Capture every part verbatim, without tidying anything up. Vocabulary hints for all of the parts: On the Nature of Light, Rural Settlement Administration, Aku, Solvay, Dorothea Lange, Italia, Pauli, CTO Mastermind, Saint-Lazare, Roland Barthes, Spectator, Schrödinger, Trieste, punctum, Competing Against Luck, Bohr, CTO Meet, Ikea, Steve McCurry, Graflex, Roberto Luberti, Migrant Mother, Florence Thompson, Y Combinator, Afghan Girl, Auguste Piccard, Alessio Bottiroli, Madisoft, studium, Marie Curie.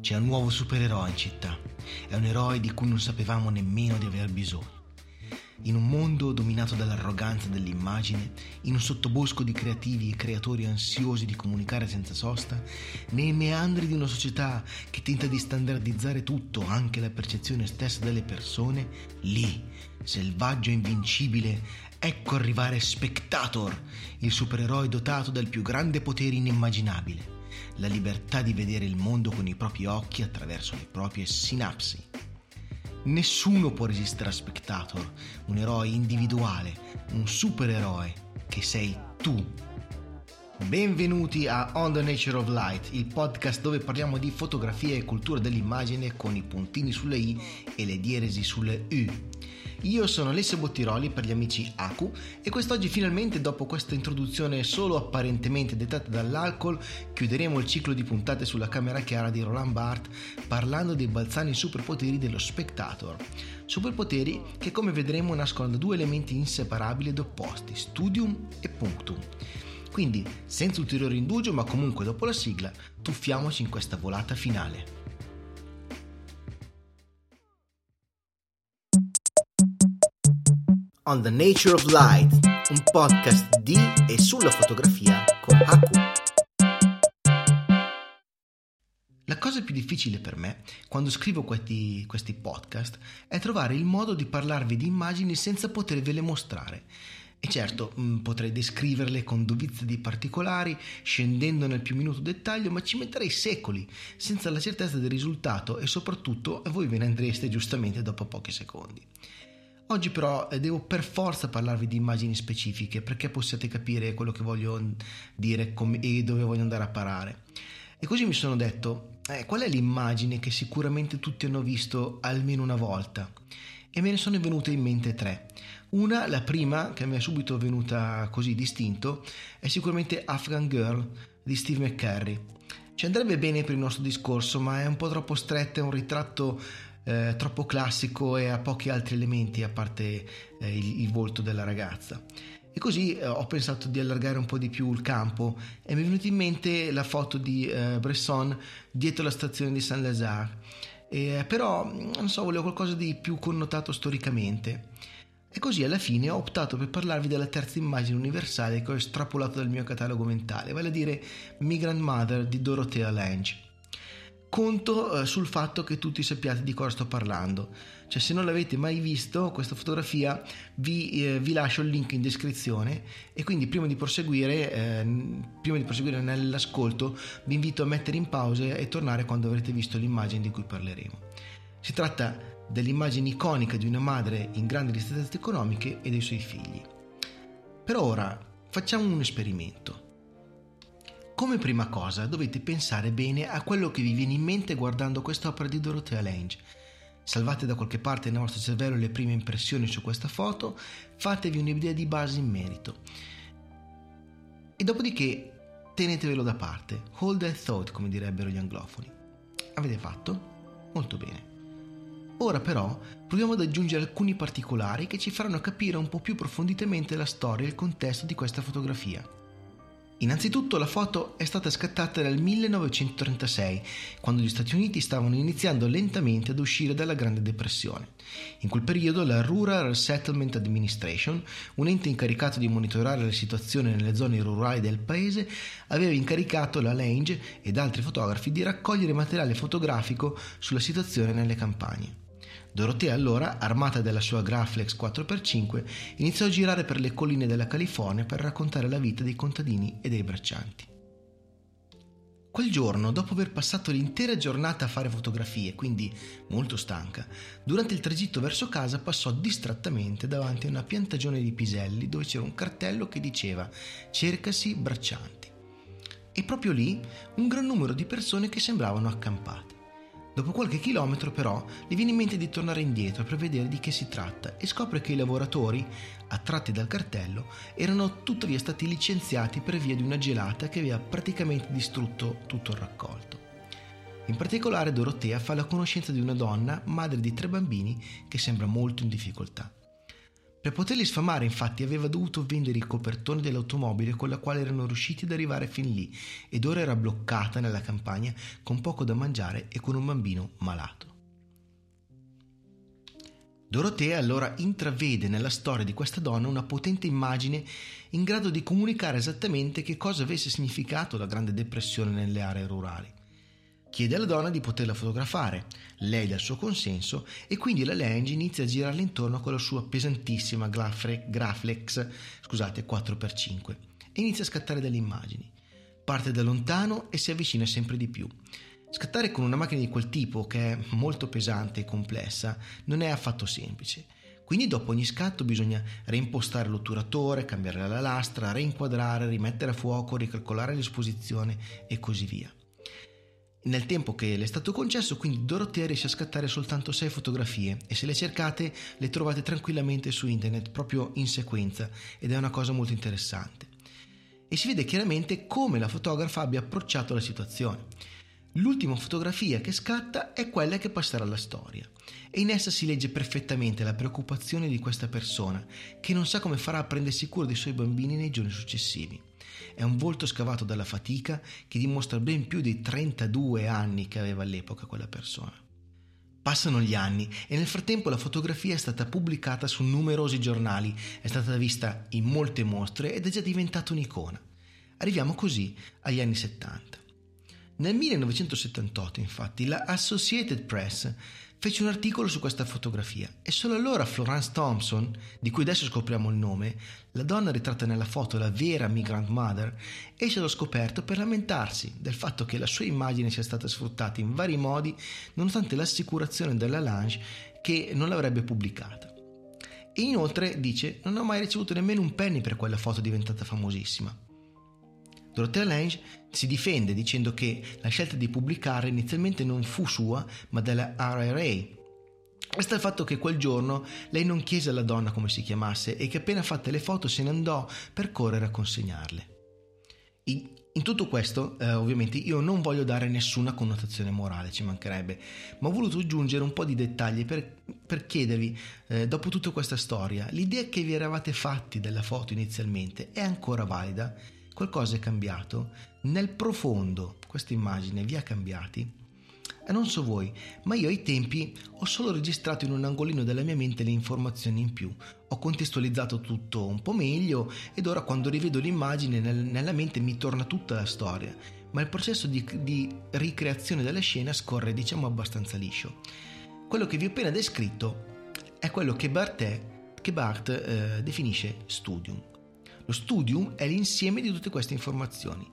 C'è un nuovo supereroe in città. È un eroe di cui non sapevamo nemmeno di aver bisogno. In un mondo dominato dall'arroganza dell'immagine, in un sottobosco di creativi e creatori ansiosi di comunicare senza sosta, nei meandri di una società che tenta di standardizzare tutto, anche la percezione stessa delle persone, lì, selvaggio e invincibile, ecco arrivare Spectator, il supereroe dotato del più grande potere inimmaginabile, la libertà di vedere il mondo con i propri occhi attraverso le proprie sinapsi. Nessuno può resistere a Spectator, un eroe individuale, un supereroe che sei tu. Benvenuti a On the Nature of Light, il podcast dove parliamo di fotografia e cultura dell'immagine con i puntini sulle i e le dieresi sulle u. Io sono Alessio Bottiroli per gli amici Aku e quest'oggi finalmente, dopo questa introduzione solo apparentemente dettata dall'alcol, chiuderemo il ciclo di puntate sulla camera chiara di Roland Barthes parlando dei balzani superpoteri dello Spectator. Superpoteri che, come vedremo, nascono da due elementi inseparabili ed opposti, studium e punctum. Quindi, senza ulteriore indugio, ma comunque dopo la sigla, tuffiamoci in questa volata finale. On the Nature of Light, un podcast di e sulla fotografia con Aku. La cosa più difficile per me, quando scrivo questi, questi podcast, è trovare il modo di parlarvi di immagini senza potervele mostrare. E certo, potrei descriverle con dovizia di particolari, scendendo nel più minuto dettaglio, ma ci metterei secoli, senza la certezza del risultato e soprattutto voi ve ne andreste giustamente dopo pochi secondi. Oggi però devo per forza parlarvi di immagini specifiche perché possiate capire quello che voglio dire e dove voglio andare a parare. E così mi sono detto, eh, qual è l'immagine che sicuramente tutti hanno visto almeno una volta? E me ne sono venute in mente tre. Una, la prima, che mi è subito venuta così distinto, è sicuramente Afghan Girl di Steve McCurry. Ci andrebbe bene per il nostro discorso, ma è un po' troppo stretta, è un ritratto Eh, troppo classico e ha pochi altri elementi a parte eh, il, il volto della ragazza. E così eh, ho pensato di allargare un po' di più il campo e mi è venuta in mente la foto di eh, Bresson dietro la stazione di Saint-Lazare, eh, però non so, volevo qualcosa di più connotato storicamente. E così alla fine ho optato per parlarvi della terza immagine universale che ho estrapolato dal mio catalogo mentale, vale a dire Migrant Mother di Dorothea Lange. Conto eh, sul fatto che tutti sappiate di cosa sto parlando, cioè se non l'avete mai visto questa fotografia vi, eh, vi lascio il link in descrizione e quindi prima di proseguire eh, prima di proseguire nell'ascolto vi invito a mettere in pausa e tornare quando avrete visto l'immagine di cui parleremo. Si tratta dell'immagine iconica di una madre in grande distanza economiche e dei suoi figli. Per ora facciamo un esperimento. Come prima cosa dovete pensare bene a quello che vi viene in mente guardando quest'opera di Dorothea Lange. Salvate da qualche parte nel vostro cervello le prime impressioni su questa foto, fatevi un'idea di base in merito e dopodiché tenetevelo da parte. Hold that thought, come direbbero gli anglofoni. Avete fatto? Molto bene. Ora però proviamo ad aggiungere alcuni particolari che ci faranno capire un po' più approfonditamente la storia e il contesto di questa fotografia. Innanzitutto la foto è stata scattata nel millenovecentotrentasei, quando gli Stati Uniti stavano iniziando lentamente ad uscire dalla Grande Depressione. In quel periodo la Rural Settlement Administration, un ente incaricato di monitorare la situazione nelle zone rurali del paese, aveva incaricato la Lange ed altri fotografi di raccogliere materiale fotografico sulla situazione nelle campagne. Dorothea allora, armata della sua Graflex quattro per cinque, iniziò a girare per le colline della California per raccontare la vita dei contadini e dei braccianti. Quel giorno, dopo aver passato l'intera giornata a fare fotografie, quindi molto stanca, durante il tragitto verso casa passò distrattamente davanti a una piantagione di piselli dove c'era un cartello che diceva «Cercasi braccianti». E proprio lì un gran numero di persone che sembravano accampate. Dopo qualche chilometro però gli viene in mente di tornare indietro per vedere di che si tratta e scopre che i lavoratori, attratti dal cartello, erano tuttavia stati licenziati per via di una gelata che aveva praticamente distrutto tutto il raccolto. In particolare Dorothea fa la conoscenza di una donna, madre di tre bambini, che sembra molto in difficoltà. Per poterli sfamare, infatti, aveva dovuto vendere il copertone dell'automobile con la quale erano riusciti ad arrivare fin lì, ed ora era bloccata nella campagna con poco da mangiare e con un bambino malato. Dorothea allora intravede nella storia di questa donna una potente immagine in grado di comunicare esattamente che cosa avesse significato la Grande Depressione nelle aree rurali. Chiede alla donna di poterla fotografare, lei dà il suo consenso e quindi la Lange inizia a girarle intorno con la sua pesantissima Graflex, scusate, quattro per cinque, e inizia a scattare delle immagini. Parte da lontano e si avvicina sempre di più. Scattare con una macchina di quel tipo, che è molto pesante e complessa, non è affatto semplice. Quindi dopo ogni scatto bisogna reimpostare l'otturatore, cambiare la lastra, reinquadrare, rimettere a fuoco, ricalcolare l'esposizione e così via. Nel tempo che le è stato concesso, quindi, Dorothea riesce a scattare soltanto sei fotografie e se le cercate le trovate tranquillamente su internet, proprio in sequenza, ed è una cosa molto interessante. E si vede chiaramente come la fotografa abbia approcciato la situazione. L'ultima fotografia che scatta è quella che passerà alla storia e in essa si legge perfettamente la preoccupazione di questa persona che non sa come farà a prendersi cura dei suoi bambini nei giorni successivi. È un volto scavato dalla fatica che dimostra ben più dei trentadue anni che aveva all'epoca quella persona. Passano gli anni e nel frattempo la fotografia è stata pubblicata su numerosi giornali, è stata vista in molte mostre ed è già diventata un'icona. Arriviamo così agli anni settanta. Nel millenovecentosettantotto, infatti, la Associated Press fece un articolo su questa fotografia e solo allora Florence Thompson, di cui adesso scopriamo il nome, la donna ritratta nella foto, la vera Migrant Mother, esce allo scoperto per lamentarsi del fatto che la sua immagine sia stata sfruttata in vari modi nonostante l'assicurazione della Lange che non l'avrebbe pubblicata. E inoltre dice: non ho mai ricevuto nemmeno un penny per quella foto diventata famosissima. Dorothea Lange si difende dicendo che la scelta di pubblicare inizialmente non fu sua ma della R R A. Resta il fatto che quel giorno lei non chiese alla donna come si chiamasse e che appena fatte le foto se ne andò per correre a consegnarle. In, in tutto questo eh, ovviamente io non voglio dare nessuna connotazione morale, ci mancherebbe, ma ho voluto aggiungere un po' di dettagli per, per chiedervi, eh, dopo tutta questa storia, l'idea che vi eravate fatti della foto inizialmente è ancora valida? Qualcosa è cambiato? Nel profondo questa immagine vi ha cambiati? E non so voi, ma io ai tempi ho solo registrato in un angolino della mia mente le informazioni in più, ho contestualizzato tutto un po' meglio ed ora quando rivedo l'immagine nel, nella mente mi torna tutta la storia, ma il processo di, di ricreazione della scena scorre, diciamo, abbastanza liscio. Quello che vi ho appena descritto è quello che Barthes, che Barthes eh, definisce studium. Lo studium è l'insieme di tutte queste informazioni.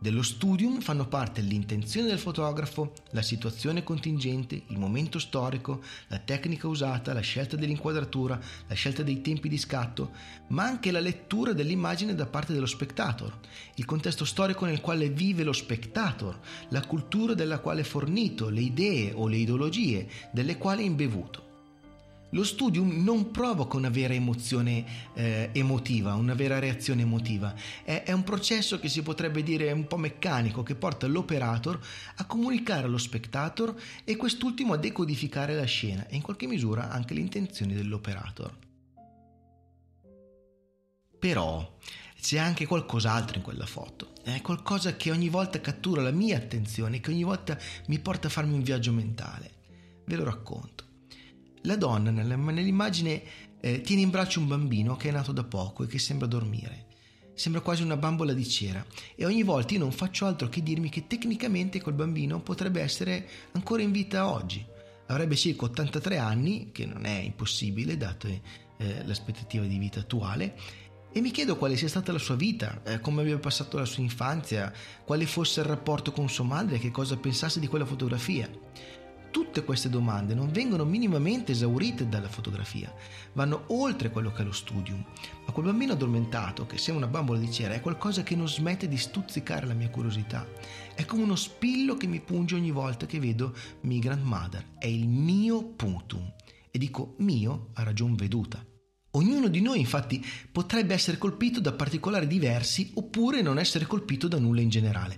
Dello studium fanno parte l'intenzione del fotografo, la situazione contingente, il momento storico, la tecnica usata, la scelta dell'inquadratura, la scelta dei tempi di scatto, ma anche la lettura dell'immagine da parte dello spectator, il contesto storico nel quale vive lo spectator, la cultura della quale è fornito, le idee o le ideologie delle quali è imbevuto. Lo studium non provoca una vera emozione eh, emotiva, una vera reazione emotiva, è, è un processo che si potrebbe dire un po' meccanico che porta l'operator a comunicare allo spectator e quest'ultimo a decodificare la scena e in qualche misura anche le intenzioni dell'operator. Però c'è anche qualcos'altro in quella foto, è qualcosa che ogni volta cattura la mia attenzione, che ogni volta mi porta a farmi un viaggio mentale. Ve lo racconto. La donna nell'immagine eh, tiene in braccio un bambino che è nato da poco e che sembra dormire, sembra quasi una bambola di cera e ogni volta io non faccio altro che dirmi che tecnicamente quel bambino potrebbe essere ancora in vita oggi, avrebbe circa ottantatré anni, che non è impossibile dato eh, l'aspettativa di vita attuale, e mi chiedo quale sia stata la sua vita, eh, come abbia passato la sua infanzia, quale fosse il rapporto con sua madre, che cosa pensasse di quella fotografia. Tutte queste domande non vengono minimamente esaurite dalla fotografia, vanno oltre quello che è lo studium, ma quel bambino addormentato che sembra una bambola di cera è qualcosa che non smette di stuzzicare la mia curiosità, è come uno spillo che mi punge ogni volta che vedo Migrant Mother, è il mio punctum, e dico mio a ragion veduta. Ognuno di noi infatti potrebbe essere colpito da particolari diversi oppure non essere colpito da nulla in generale.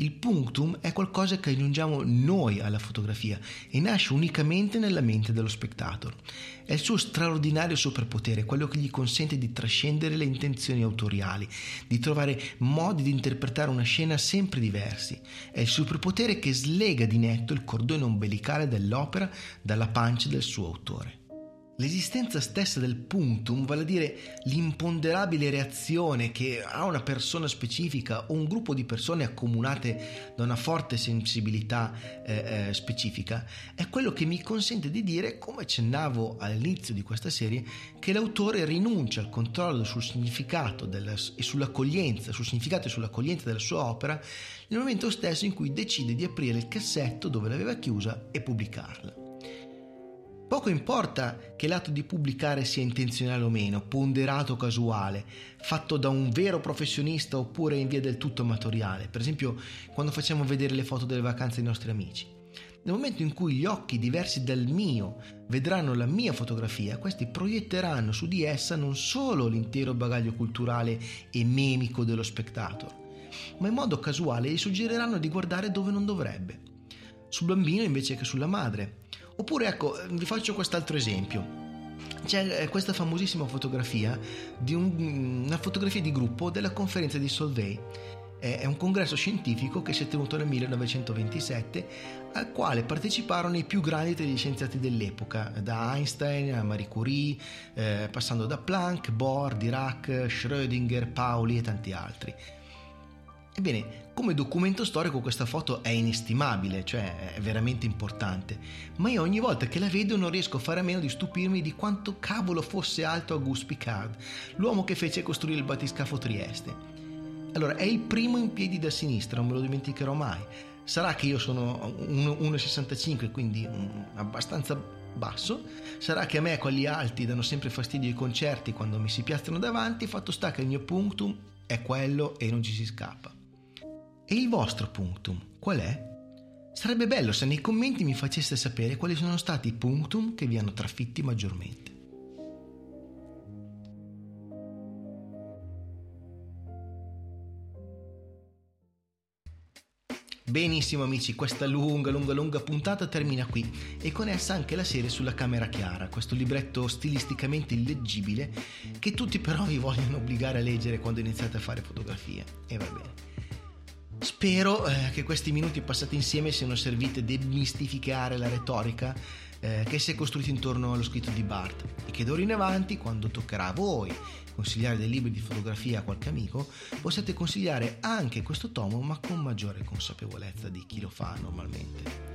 Il punctum è qualcosa che aggiungiamo noi alla fotografia e nasce unicamente nella mente dello spectator. È il suo straordinario superpotere, quello che gli consente di trascendere le intenzioni autoriali, di trovare modi di interpretare una scena sempre diversi. È il superpotere che slega di netto il cordone ombelicale dell'opera dalla pancia del suo autore. L'esistenza stessa del punctum, vale a dire l'imponderabile reazione che ha una persona specifica o un gruppo di persone accomunate da una forte sensibilità eh, eh, specifica, è quello che mi consente di dire, come accennavo all'inizio di questa serie, che l'autore rinuncia al controllo sul significato della, e sull'accoglienza, sul significato e sull'accoglienza della sua opera nel momento stesso in cui decide di aprire il cassetto dove l'aveva chiusa e pubblicarla. Poco importa che l'atto di pubblicare sia intenzionale o meno, ponderato o casuale, fatto da un vero professionista oppure in via del tutto amatoriale, per esempio quando facciamo vedere le foto delle vacanze ai nostri amici. Nel momento in cui gli occhi diversi dal mio vedranno la mia fotografia, questi proietteranno su di essa non solo l'intero bagaglio culturale e memico dello spectator, ma in modo casuale gli suggeriranno di guardare dove non dovrebbe, sul bambino invece che sulla madre. Oppure ecco, vi faccio quest'altro esempio. C'è questa famosissima fotografia, di un, una fotografia di gruppo della conferenza di Solvay. È un congresso scientifico che si è tenuto nel millenovecentoventisette, al quale parteciparono i più grandi degli scienziati dell'epoca, da Einstein a Marie Curie, eh, passando da Planck, Bohr, Dirac, Schrödinger, Pauli e tanti altri. Ebbene, come documento storico questa foto è inestimabile, cioè è veramente importante, ma io ogni volta che la vedo non riesco a fare a meno di stupirmi di quanto cavolo fosse alto Auguste Piccard, l'uomo che fece costruire il battiscafo Trieste. Allora, è il primo in piedi da sinistra, non me lo dimenticherò mai. Sarà che io sono uno virgola sessantacinque, quindi abbastanza basso, sarà che a me quelli alti danno sempre fastidio ai concerti quando mi si piazzano davanti, fatto sta che il mio punctum è quello e non ci si scappa. E il vostro punctum qual è? Sarebbe bello se nei commenti mi faceste sapere quali sono stati i punctum che vi hanno trafitti maggiormente. Benissimo amici, questa lunga lunga lunga puntata termina qui e con essa anche la serie sulla camera chiara, questo libretto stilisticamente illeggibile che tutti però vi vogliono obbligare a leggere quando iniziate a fare fotografie, e va bene. Spero eh, che questi minuti passati insieme siano serviti a demistificare la retorica eh, che si è costruita intorno allo scritto di Barthes e che d'ora in avanti, quando toccherà a voi consigliare dei libri di fotografia a qualche amico, possiate consigliare anche questo tomo, ma con maggiore consapevolezza di chi lo fa normalmente.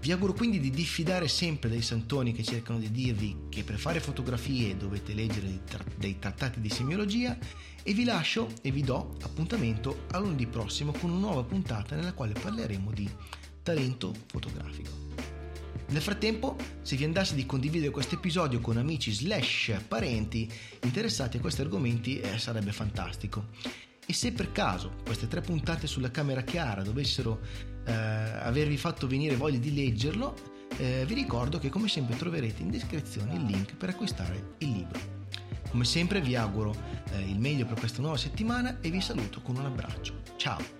Vi auguro quindi di diffidare sempre dai santoni che cercano di dirvi che per fare fotografie dovete leggere dei trattati di semiologia, e vi lascio e vi do appuntamento a lunedì prossimo con una nuova puntata nella quale parleremo di talento fotografico. Nel frattempo, se vi andasse di condividere questo episodio con amici slash parenti interessati a questi argomenti, eh, sarebbe fantastico. E se per caso queste tre puntate sulla camera chiara dovessero eh, avervi fatto venire voglia di leggerlo, eh, vi ricordo che come sempre troverete in descrizione il link per acquistare il libro. Come sempre vi auguro eh, il meglio per questa nuova settimana e vi saluto con un abbraccio. Ciao!